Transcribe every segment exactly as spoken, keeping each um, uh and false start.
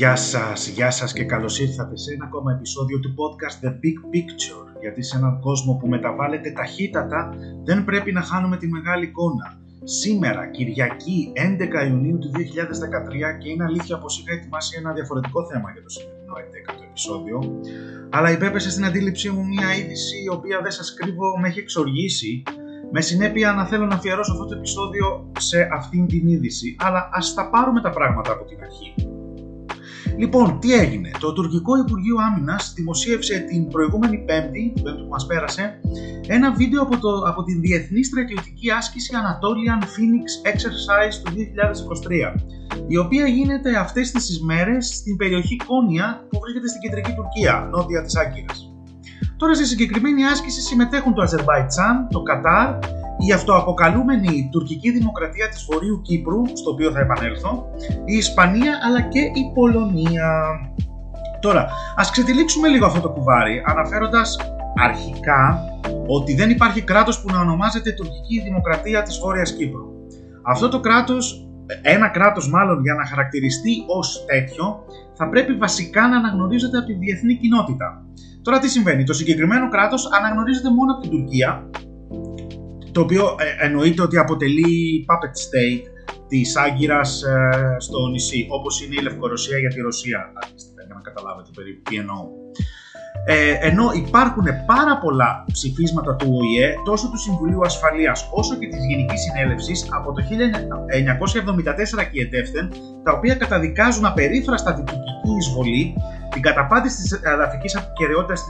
Γεια σας, γεια σας και καλώς ήρθατε σε ένα ακόμα επεισόδιο του podcast The Big Picture, γιατί σε έναν κόσμο που μεταβάλλεται ταχύτατα δεν πρέπει να χάνουμε τη μεγάλη εικόνα. Σήμερα, Κυριακή, έντεκα Ιουνίου του δύο χιλιάδες δεκατρία, και είναι αλήθεια πως είχα ετοιμάσει ένα διαφορετικό θέμα για το σημερινό ενδέκατο επεισόδιο, αλλά υπέπεσε στην αντίληψή μου μια είδηση η οποία, δεν σας κρύβω, με έχει εξοργήσει. Με συνέπεια, να θέλω να αφιερώσω αυτό το επεισόδιο σε αυτήν την είδηση, αλλά ας τα πάρουμε τα πράγματα από την αρχή. Λοιπόν, τι έγινε? Το τουρκικό Υπουργείο Άμυνας δημοσίευσε την προηγούμενη Πέμπτη, την Πέμπτη που μας πέρασε, ένα βίντεο από, το, από την διεθνή στρατιωτική άσκηση Anatolian-Phoenix Exercise του δύο χιλιάδες είκοσι τρία, η οποία γίνεται αυτές τις μέρες στην περιοχή Κόνια, που βρίσκεται στην κεντρική Τουρκία, νότια της Άγκυρας. Τώρα, στη συγκεκριμένη άσκηση συμμετέχουν το Αζερμπαϊτζάν, το Κατάρ, η αυτοαποκαλούμενη Τουρκική Δημοκρατία της Βορείου Κύπρου, στο οποίο θα επανέλθω, η Ισπανία αλλά και η Πολωνία. Τώρα, ας ξετυλίξουμε λίγο αυτό το κουβάρι, αναφέροντας αρχικά ότι δεν υπάρχει κράτος που να ονομάζεται Τουρκική Δημοκρατία της Βόρειας Κύπρου. Αυτό το κράτος, ένα κράτος μάλλον, για να χαρακτηριστεί ως τέτοιο, θα πρέπει βασικά να αναγνωρίζεται από τη διεθνή κοινότητα. Τώρα τι συμβαίνει? Το συγκεκριμένο κράτος αναγνωρίζεται μόνο από την Τουρκία, το οποίο εννοείται ότι αποτελεί puppet state της Άγκυρας ε, στο νησί, όπως είναι η Λευκορωσία για τη Ρωσία, αντίστοιχα, για να καταλάβετε περίπου τι εννοώ. Ε, ενώ υπάρχουν πάρα πολλά ψηφίσματα του Ο Ε Ε, τόσο του Συμβουλίου Ασφαλείας όσο και της Γενικής Συνέλευσης από το χίλια εννιακόσια εβδομήντα τέσσερα και εντεύθεν, τα οποία καταδικάζουν απερίφραστα την τουρκική εισβολή, την καταπάτηση της εδαφικής ακεραιότητας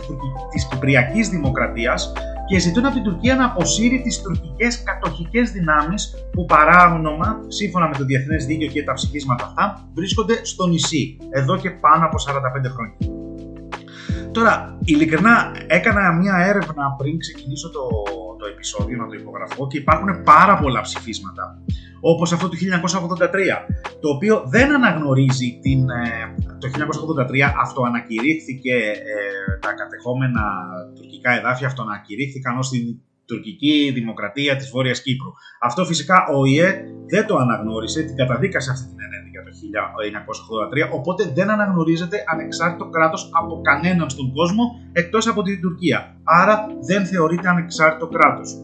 της Κυπριακής Δημοκρατίας, και ζητούν από την Τουρκία να αποσύρει τις τουρκικές κατοχικές δυνάμεις που παράνομα, σύμφωνα με το διεθνές δίκαιο και τα ψηφίσματα αυτά, βρίσκονται στο νησί εδώ και πάνω από σαράντα πέντε χρόνια. Τώρα, ειλικρινά, έκανα μια έρευνα πριν ξεκινήσω το, το επεισόδιο, να το υπογραφώ, και υπάρχουν πάρα πολλά ψηφίσματα, όπως αυτό του χίλια εννιακόσια ογδόντα τρία, το οποίο δεν αναγνωρίζει την... Το χίλια εννιακόσια ογδόντα τρία αυτοανακηρύχθηκε ε, τα κατεχόμενα τουρκικά εδάφη, αυτοανακηρύχθηκαν ως την Τουρκική Δημοκρατία της Βόρειας Κύπρου. Αυτό φυσικά ο Ο Ε Ε δεν το αναγνώρισε, την καταδίκασε αυτή την ενέργεια το χίλια εννιακόσια ογδόντα τρία, οπότε δεν αναγνωρίζεται ανεξάρτητο κράτος από κανέναν στον κόσμο εκτός από την Τουρκία. Άρα δεν θεωρείται ανεξάρτητο κράτος.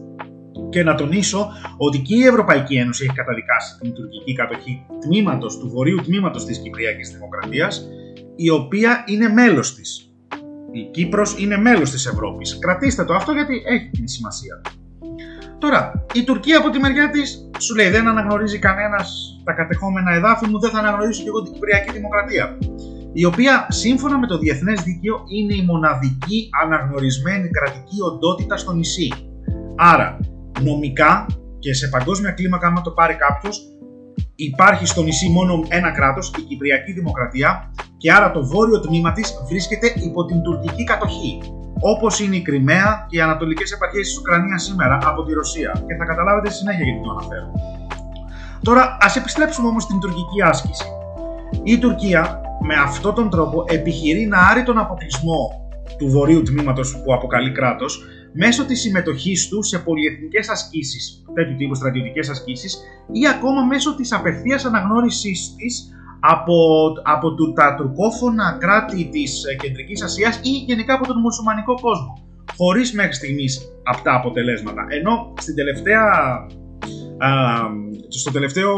Και να τονίσω ότι και η Ευρωπαϊκή Ένωση έχει καταδικάσει την τουρκική κατοχή τμήματος, του βορείου τμήματος της Κυπριακής Δημοκρατίας, η οποία είναι μέλος της. Η Κύπρος είναι μέλος της Ευρώπης. Κρατήστε το αυτό, γιατί έχει την σημασία του. Τώρα, η Τουρκία από τη μεριά της σου λέει: δεν αναγνωρίζει κανένας τα κατεχόμενα εδάφη μου, δεν θα αναγνωρίσω και εγώ την Κυπριακή Δημοκρατία, η οποία σύμφωνα με το διεθνές δίκαιο είναι η μοναδική αναγνωρισμένη κρατική οντότητα στο νησί. Άρα, νομικά και σε παγκόσμια κλίμακα, άμα το πάρει κάποιος, υπάρχει στο νησί μόνο ένα κράτος, η Κυπριακή Δημοκρατία, και άρα το βόρειο τμήμα της βρίσκεται υπό την τουρκική κατοχή, όπως είναι η Κριμαία και οι ανατολικές επαρχίες της Ουκρανίας σήμερα από τη Ρωσία, και θα καταλάβετε στη συνέχεια γιατί το αναφέρω. Τώρα, ας επιστρέψουμε όμως στην τουρκική άσκηση. Η Τουρκία με αυτόν τον τρόπο επιχειρεί να άρει τον αποκλεισμό του βορείου τμήματος που αποκαλεί κράτος, μέσω της συμμετοχής του σε πολυεθνικές ασκήσεις, τέτοιου τύπου στρατιωτικές ασκήσεις, ή ακόμα μέσω της απευθείας αναγνώρισης της από, από του, τα τουρκόφωνα κράτη της Κεντρικής Ασίας ή γενικά από τον μουσουλμανικό κόσμο, χωρίς μέχρι στιγμής αυτά αποτελέσματα. Ενώ στην τελευταία, α, στο τελευταίο,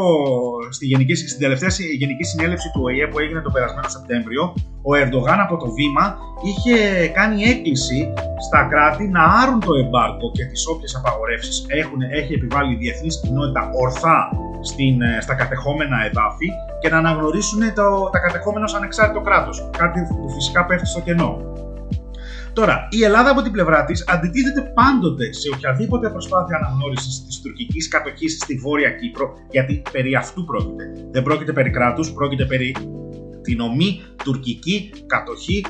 στη γενική, στην τελευταία Γενική Συνέλευση του Ο Ε Ε που έγινε τον περασμένο Σεπτέμβριο, ο Erdoğan από το βήμα είχε κάνει έκκληση στα κράτη να άρουν το εμπάργκο και τις όποιες απαγορεύσεις έχουν, έχει επιβάλει η διεθνής κοινότητα ορθά στην, στα κατεχόμενα εδάφη, και να αναγνωρίσουν το, τα κατεχόμενα ως ανεξάρτητο κράτος, κάτι που φυσικά πέφτει στο κενό. Τώρα, η Ελλάδα από την πλευρά της αντιτίθεται πάντοτε σε οποιαδήποτε προσπάθεια αναγνώρισης της τουρκικής κατοχής στη Βόρεια Κύπρο, γιατί περί αυτού πρόκειται. Δεν πρόκειται περί κράτους, πρόκειται περί την ομή τουρκική κατοχή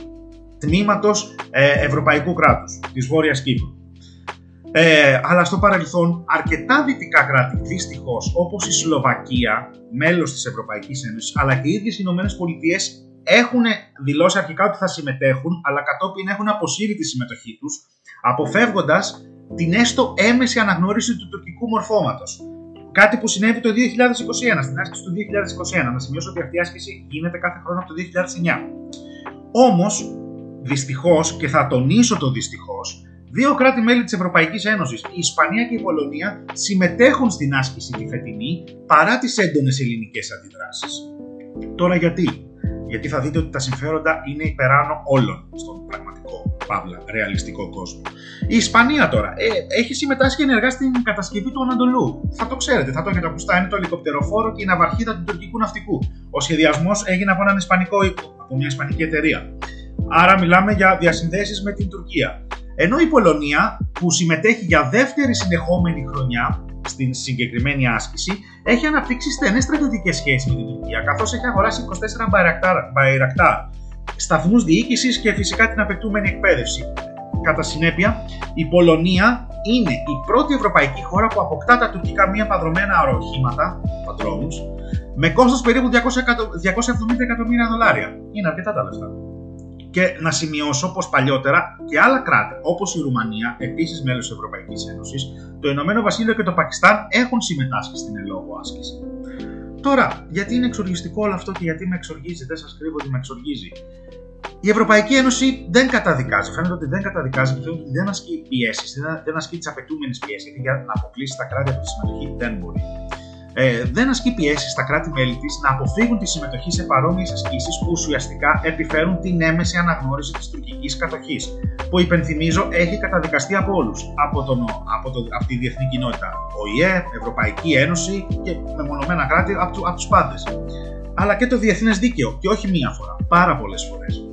τμήματος ε, ευρωπαϊκού κράτους της Βόρειας Κύπρου. Ε, αλλά στο παρελθόν, αρκετά δυτικά κράτη, δυστυχώς, όπως η Σλοβακία, μέλος της Ευρωπαϊκής Ένωσης, αλλά και οι ίδιες οι Ηνωμένες Πολιτείες, έχουν δηλώσει αρχικά ότι θα συμμετέχουν, αλλά κατόπιν έχουν αποσύρει τη συμμετοχή τους, αποφεύγοντας την έστω έμεση αναγνώριση του τουρκικού μορφώματος. Κάτι που συνέβη το δύο χιλιάδες είκοσι ένα, στην άσκηση του δύο χιλιάδες είκοσι ένα. Να σημειώσω ότι αυτή η άσκηση γίνεται κάθε χρόνο από το δύο χιλιάδες εννιά. Όμως, δυστυχώς, και θα τονίσω το δυστυχώς, δύο κράτη-μέλη της Ευρωπαϊκής Ένωσης, η Ισπανία και η Πολωνία, συμμετέχουν στην άσκηση τη φετινή παρά τις έντονες ελληνικές αντιδράσεις. Τώρα γιατί? Γιατί θα δείτε ότι τα συμφέροντα είναι υπεράνω όλων στον πραγματικό, παύλα, ρεαλιστικό κόσμο. Η Ισπανία τώρα ε, έχει συμμετάσχει ενεργά στην κατασκευή του Ανατολού. Θα το ξέρετε, θα το έχετε ακουστά. Είναι το ελικοπτεροφόρο και η ναυαρχίδα του τουρκικού ναυτικού. Ο σχεδιασμός έγινε από έναν ισπανικό οίκο, από μια ισπανική εταιρεία. Άρα μιλάμε για διασυνδέσεις με την Τουρκία. Ενώ η Πολωνία, που συμμετέχει για δεύτερη συνεχόμενη χρονιά στην συγκεκριμένη άσκηση, έχει αναπτύξει στενές στρατιωτικές σχέσεις με την Τουρκία, καθώς έχει αγοράσει είκοσι τέσσερα Μπαϊρακτάρ, σταθμούς διοίκησης και φυσικά την απαιτούμενη εκπαίδευση. Κατά συνέπεια, η Πολωνία είναι η πρώτη ευρωπαϊκή χώρα που αποκτά τα τουρκικά μη επανδρομένα αεροχήματα, πατρόνους, με κόστος περίπου διακόσια εβδομήντα εκατομμύρια δολάρια. Είναι αρκετά τα λεφτά. Και να σημειώσω πως παλιότερα και άλλα κράτη, όπως η Ρουμανία, επίσης μέλος της Ευρωπαϊκής Ένωσης, το Ηνωμένο Βασίλειο και το Πακιστάν έχουν συμμετάσχει στην εν λόγω άσκηση. Τώρα, γιατί είναι εξοργιστικό όλο αυτό και γιατί με εξοργίζει? Δεν σας κρύβω ότι με εξοργίζει. Η Ευρωπαϊκή Ένωση δεν καταδικάζει. Φαίνεται ότι δεν καταδικάζει και φαίνεται ότι δεν ασκεί πιέσεις, δεν ασκεί τις απαιτούμενες πιέσεις, γιατί για να αποκλείσει τα κράτη από τη συμμετοχή δεν μπορεί. Ε, δεν ασκεί πιέσεις στα κράτη-μέλη της να αποφύγουν τη συμμετοχή σε παρόμοιες ασκήσεις που ουσιαστικά επιφέρουν την έμεση αναγνώριση της τουρκικής κατοχής, που υπενθυμίζω έχει καταδικαστεί από όλους, από, τον, από, το, από τη διεθνή κοινότητα, ο Ε Ε, Ευρωπαϊκή Ένωση και μεμονωμένα κράτη από, το, από τους πάντες. Αλλά και το διεθνές δίκαιο, και όχι μία φορά, πάρα πολλές φορές.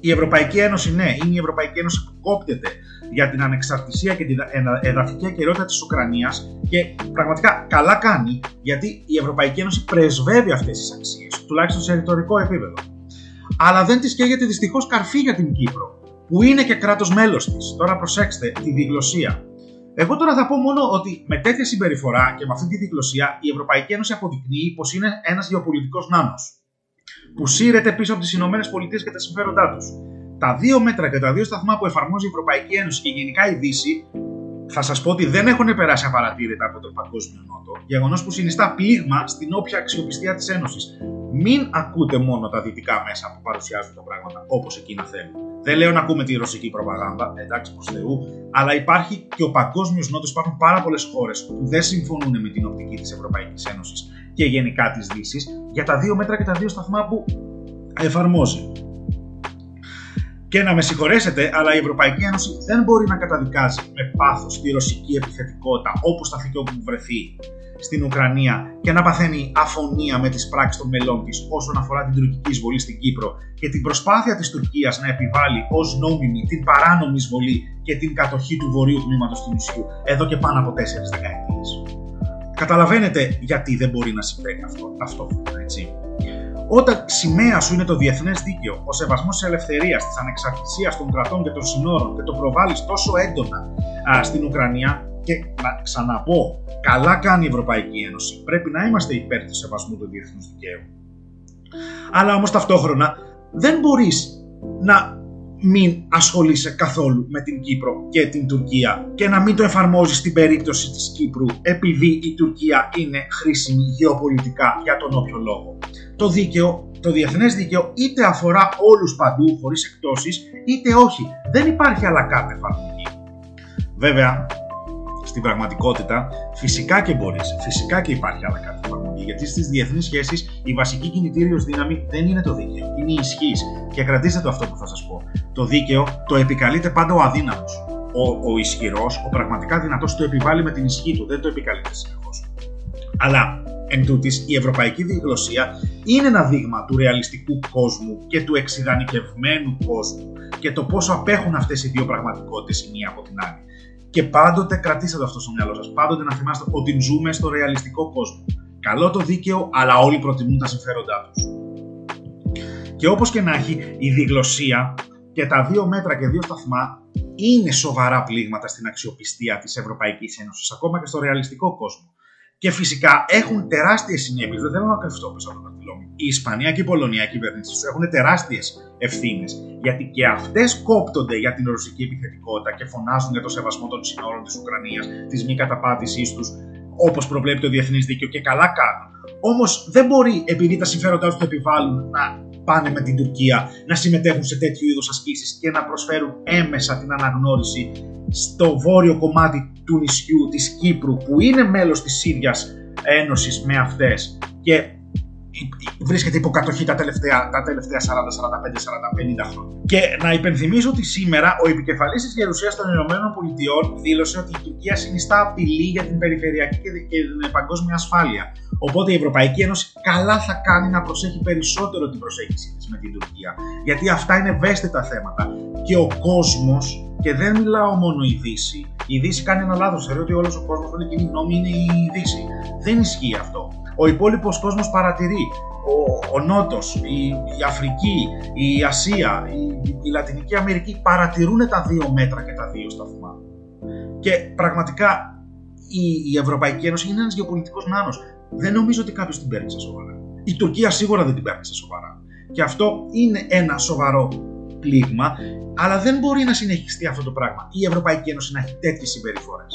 Η Ευρωπαϊκή Ένωση, ναι, είναι η Ευρωπαϊκή Ένωση που κόπτεται για την ανεξαρτησία και την εδαφική ακεραιότητα της Ουκρανίας και πραγματικά καλά κάνει, γιατί η Ευρωπαϊκή Ένωση πρεσβεύει αυτές τις αξίες, τουλάχιστον σε ρητορικό επίπεδο. Αλλά δεν της καίγεται δυστυχώς καρφί για την Κύπρο, που είναι και κράτος μέλος της. Τώρα προσέξτε τη διγλωσία. Εγώ τώρα θα πω μόνο ότι με τέτοια συμπεριφορά και με αυτή τη διγλωσία η Ευρωπαϊκή Ένωση αποδεικνύει πως είναι ένας γεωπολιτικός νάνος, που σύρεται πίσω από τις Ηνωμένες Πολιτείες και τα συμφέροντά τους. Τα δύο μέτρα και τα δύο σταθμά που εφαρμόζει η Ευρωπαϊκή Ένωση και γενικά η Δύση, θα σας πω ότι δεν έχουν περάσει απαρατήρητα από τον Παγκόσμιο Νότο, γεγονός που συνιστά πλήγμα στην όποια αξιοπιστία της Ένωσης. Μην ακούτε μόνο τα δυτικά μέσα που παρουσιάζουν τα πράγματα όπως εκείνα θέλουν. Δεν λέω να ακούμε τη ρωσική προπαγάνδα, εντάξει προς Θεού, αλλά υπάρχει και ο Παγκόσμιος Νότος, υπάρχουν πάρα πολλές χώρες που δεν συμφωνούν με την οπτική της Ευρωπαϊκής Ένωσης και γενικά της Δύσης για τα δύο μέτρα και τα δύο σταθμά που εφαρμόζει. Και να με συγχωρέσετε, αλλά η Ευρωπαϊκή Ένωση δεν μπορεί να καταδικάζει με πάθος τη ρωσική επιθετικότητα όπως τα φυτό που βρεθεί στην Ουκρανία και να παθαίνει αφωνία με τις πράξεις των μελών της όσον αφορά την τουρκική εισβολή στην Κύπρο και την προσπάθεια της Τουρκίας να επιβάλλει ως νόμιμη την παράνομη εισβολή και την κατοχή του βορείου τμήματος του νησιού εδώ και πάνω από τέσσερις δεκαετίες. Καταλαβαίνετε γιατί δεν μπορεί να συμβαίνει αυτό ταυτόχρονα, έτσι. Όταν σημαία σου είναι το διεθνές δίκαιο, ο σεβασμός της ελευθερίας, της ανεξαρτησίας των κρατών και των συνόρων και το προβάλλεις τόσο έντονα α, στην Ουκρανία, και να ξαναπώ, καλά κάνει η Ευρωπαϊκή Ένωση. Πρέπει να είμαστε υπέρ του σεβασμού του διεθνούς δικαίου. Αλλά όμως ταυτόχρονα δεν μπορείς να μην ασχολείσαι καθόλου με την Κύπρο και την Τουρκία και να μην το εφαρμόζεις στην περίπτωση της Κύπρου, επειδή η Τουρκία είναι χρήσιμη γεωπολιτικά για τον όποιο λόγο. Το δίκαιο, το διεθνές δίκαιο, είτε αφορά όλους παντού χωρίς εκτόσεις, είτε όχι. Δεν υπάρχει άλλα κάτω εφαρμογή. Βέβαια, στην πραγματικότητα, φυσικά και μπορείς, φυσικά και υπάρχει άλλα κάτω εφαρμογή, γιατί στις διεθνείς σχέσεις η βασική κινητήριος δύναμη δεν είναι το δίκαιο, είναι η ισχύς. Και κρατήστε το αυτό που θα σας πω. Το δίκαιο το επικαλείται πάντα ο αδύναμος. Ο, ο ισχυρός, ο πραγματικά δυνατός, το επιβάλλει με την ισχύ του, δεν το επικαλείται συνεχώς. Αλλά εν τούτης, η ευρωπαϊκή διγλωσία είναι ένα δείγμα του ρεαλιστικού κόσμου και του εξειδανικευμένου κόσμου και το πόσο απέχουν αυτές οι δύο πραγματικότητες η μία από την άλλη. Και πάντοτε κρατήστε το αυτό στο μυαλό σας, πάντοτε να θυμάστε ότι ζούμε στο ρεαλιστικό κόσμο. Καλό το δίκαιο, αλλά όλοι προτιμούν τα συμφέροντά τους. Και όπως και να έχει, η διγλωσία και τα δύο μέτρα και δύο σταθμά είναι σοβαρά πλήγματα στην αξιοπιστία της Ευρωπαϊκής Ένωσης, ακόμα και στο ρεαλιστικό κόσμο. Και φυσικά έχουν τεράστιες συνέπειες, δεν θέλω να κρυφτώ πίσω από το δαχτυλό μου. Η Ισπανία και η Πολωνία κυβερνήσεις τους έχουν τεράστιες ευθύνες, γιατί και αυτές κόπτονται για την ρωσική επιθετικότητα και φωνάζουν για το σεβασμό των συνόρων της Ουκρανίας, της μη καταπάτησής τους, όπως προβλέπει το διεθνές δίκαιο και καλά κάνουν. Όμως δεν μπορεί, επειδή τα συμφέροντά τους το επιβάλλουν, να πάνε με την Τουρκία, να συμμετέχουν σε τέτοιου είδους ασκήσεις και να προσφέρουν έμεσα την αναγνώριση στο βόρειο κομμάτι του νησιού της Κύπρου, που είναι μέλος της ίδιας ένωσης με αυτές και βρίσκεται υποκατοχή τα τελευταία, τα τελευταία σαράντα, σαράντα πέντε, σαράντα πέντε χρόνια. Και να υπενθυμίσω ότι σήμερα ο επικεφαλής της Γερουσίας των ΗΠΑ δήλωσε ότι η Τουρκία συνιστά απειλή για την περιφερειακή και την παγκόσμια ασφάλεια. Οπότε η Ευρωπαϊκή Ένωση καλά θα κάνει να προσέχει περισσότερο την προσέγγιση της με την Τουρκία. Γιατί αυτά είναι ευαίσθητα θέματα. Και ο κόσμος, και δεν μιλάω μόνο η Δύση, η Δύση κάνει ένα λάθος. Θεωρεί ότι όλος ο κόσμος, όλη η κοινή γνώμη είναι η Δύση. Δεν ισχύει αυτό. Ο υπόλοιπος κόσμος παρατηρεί. Ο, ο Νότος, η, η Αφρική, η Ασία, η, η Λατινική Αμερική παρατηρούν τα δύο μέτρα και τα δύο σταθμά. Και πραγματικά η, η Ευρωπαϊκή Ένωση είναι ένας γεωπολιτικός νάνος. Δεν νομίζω ότι κάποιος την παίρνει σε σοβαρά. Η Τουρκία σίγουρα δεν την παίρνει σε σοβαρά. Και αυτό είναι ένα σοβαρό πλήγμα, αλλά δεν μπορεί να συνεχιστεί αυτό το πράγμα. Η Ευρωπαϊκή Ένωση να έχει τέτοιες συμπεριφορές.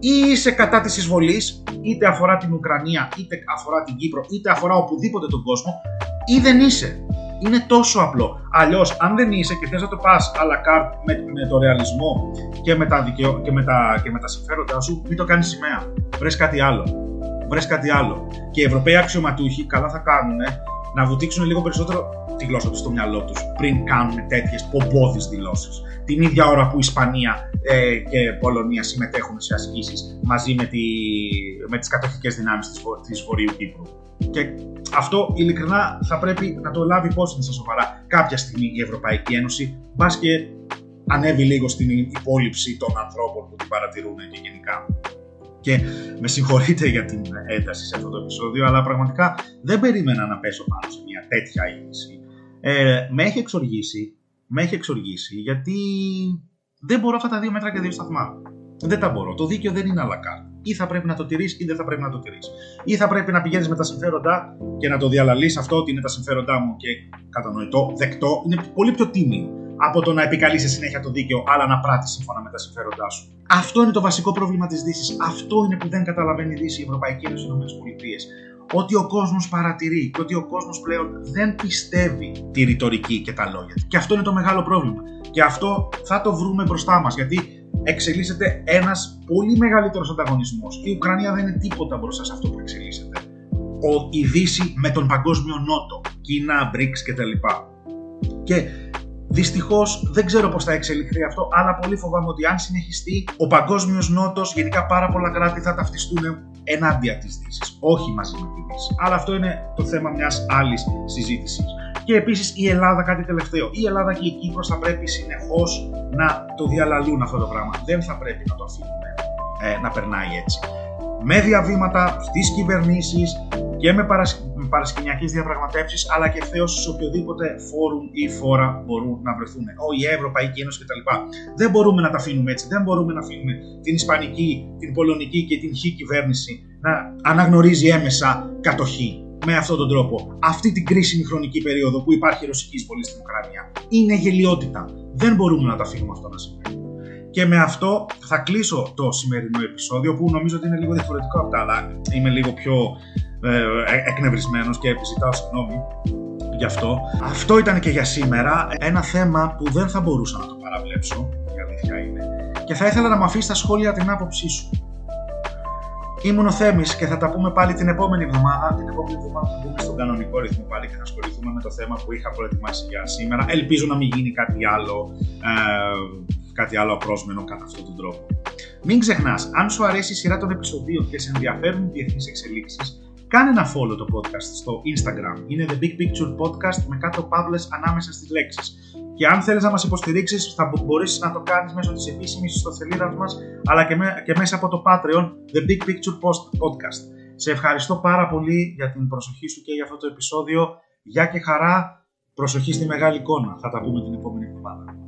Ή είσαι κατά της εισβολής, είτε αφορά την Ουκρανία, είτε αφορά την Κύπρο, είτε αφορά οπουδήποτε τον κόσμο, ή δεν είσαι. Είναι τόσο απλό. Αλλιώς, αν δεν είσαι και θες να το πας à la carte με, με το ρεαλισμό και με τα, δικαιο... και με τα... Και με τα συμφέροντά σου, μην το κάνεις σημαία. Βρες κάτι άλλο. Βρες κάτι άλλο. Και οι Ευρωπαίοι αξιωματούχοι καλά θα κάνουν να βουτήξουν λίγο περισσότερο τη γλώσσα τους στο μυαλό τους πριν κάνουν τέτοιες πομπόδεις δηλώσεις. Την ίδια ώρα που η Ισπανία ε, και Πολωνία συμμετέχουν σε ασκήσεις μαζί με, τη, με τις κατοχικές δυνάμεις της, της Βορείου Κύπρου. Και αυτό ειλικρινά θα πρέπει να το λάβει υπόψη στα σοβαρά. Κάποια στιγμή η Ευρωπαϊκή Ένωση μπας και ανέβει λίγο στην υπόλοιψη των ανθρώπων που την παρατηρούν και γενικά. Και με συγχωρείτε για την ένταση σε αυτό το επεισόδιο, αλλά πραγματικά δεν περίμενα να πέσω πάνω σε μια τέτοια είδηση. Ε, με έχει εξοργήσει, με έχει εξοργήσει, γιατί δεν μπορώ αυτά τα δύο μέτρα και δύο σταθμά. Δεν τα μπορώ. Το δίκαιο δεν είναι à la carte. Ή θα πρέπει να το τηρείς ή δεν θα πρέπει να το τηρείς. Ή θα πρέπει να πηγαίνεις με τα συμφέροντά και να το διαλαλείς αυτό ότι είναι τα συμφέροντά μου και κατανοητό, δεκτό. Είναι πολύ πιο τίμιο από το να επικαλείς σε συνέχεια το δίκαιο, αλλά να πράττεις σύμφωνα με τα συμφέροντά σου. Αυτό είναι το βασικό πρόβλημα της Δύσης. Αυτό είναι που δεν καταλαβαίνει η Δύση, η Ευρωπαϊκή Ένωση, οι ΗΠΑ. Ότι ο κόσμος παρατηρεί και ότι ο κόσμος πλέον δεν πιστεύει τη ρητορική και τα λόγια. Και αυτό είναι το μεγάλο πρόβλημα. Και αυτό θα το βρούμε μπροστά μας, γιατί εξελίσσεται ένας πολύ μεγαλύτερος ανταγωνισμός. Η Ουκρανία δεν είναι τίποτα μπροστά σε αυτό που εξελίσσεται. Ο, η Δύση με τον παγκόσμιο Νότο, Κίνα, μπρικς κτλ. Και δυστυχώς δεν ξέρω πώς θα εξελιχθεί αυτό, αλλά πολύ φοβάμαι ότι αν συνεχιστεί, ο παγκόσμιος Νότος, γενικά πάρα πολλά κράτη θα ταυτιστούν ενάντια της Δύσης, όχι μαζί με τη Δύση. Αλλά αυτό είναι το θέμα μιας άλλης συζήτησης. Και επίσης η Ελλάδα, κάτι τελευταίο. Η Ελλάδα και η Κύπρος θα πρέπει συνεχώς να το διαλαλούν αυτό το πράγμα. Δεν θα πρέπει να το αφήνουμε ε, να περνάει έτσι. Με διαβήματα στις κυβερνήσεις και με παρασκηνιακές διαπραγματεύσεις, αλλά και ευθέως σε οποιοδήποτε φόρουμ ή φόρα μπορούν να βρεθούν. Ο Ε Ε, Ευρωπαϊκή Ένωση κτλ. Δεν μπορούμε να τα αφήνουμε έτσι. Δεν μπορούμε να αφήνουμε την Ισπανική, την Πολωνική και την Χ κυβέρνηση να αναγνωρίζει έμεσα κατοχή με αυτόν τον τρόπο. Αυτή την κρίσιμη χρονική περίοδο που υπάρχει ρωσική εισβολή στην Ουκρανία είναι γελιότητα. Δεν μπορούμε να τα αφήνουμε αυτό να συμβαίνει. Και με αυτό θα κλείσω το σημερινό επεισόδιο, που νομίζω ότι είναι λίγο διαφορετικό από τα άλλα. Είμαι λίγο πιο ε, εκνευρισμένος και επιζητάω συγγνώμη γι' αυτό. Αυτό ήταν και για σήμερα ένα θέμα που δεν θα μπορούσα να το παραβλέψω, η αλήθεια είναι. Και θα ήθελα να μου αφήσεις στα σχόλια την άποψή σου. Ήμουν ο Θέμης και θα τα πούμε πάλι την επόμενη εβδομάδα. Την επόμενη εβδομάδα θα μπούμε στον κανονικό ρυθμό πάλι και θα ασχοληθούμε με το θέμα που είχα προετοιμάσει για σήμερα. Ελπίζω να μην γίνει κάτι άλλο. Ε, κάτι άλλο απρόσμενο κατά αυτόν τον τρόπο. Μην ξεχνάς, αν σου αρέσει η σειρά των επεισοδίων και σε ενδιαφέρουν διεθνείς εξελίξεις, κάνε ένα follow το podcast στο Instagram. Είναι The Big Picture Podcast με κάτω παύλες ανάμεσα στις λέξεις. Και αν θέλεις να μας υποστηρίξεις, θα μπορείς να το κάνεις μέσω της επίσημης ιστοσελίδας μας, αλλά και, με, και μέσα από το Patreon The Big Picture Podcast. Σε ευχαριστώ πάρα πολύ για την προσοχή σου και για αυτό το επεισόδιο. Γεια και χαρά, προσοχή στη μεγάλη εικόνα. Θα τα πούμε την επόμενη εβδομάδα.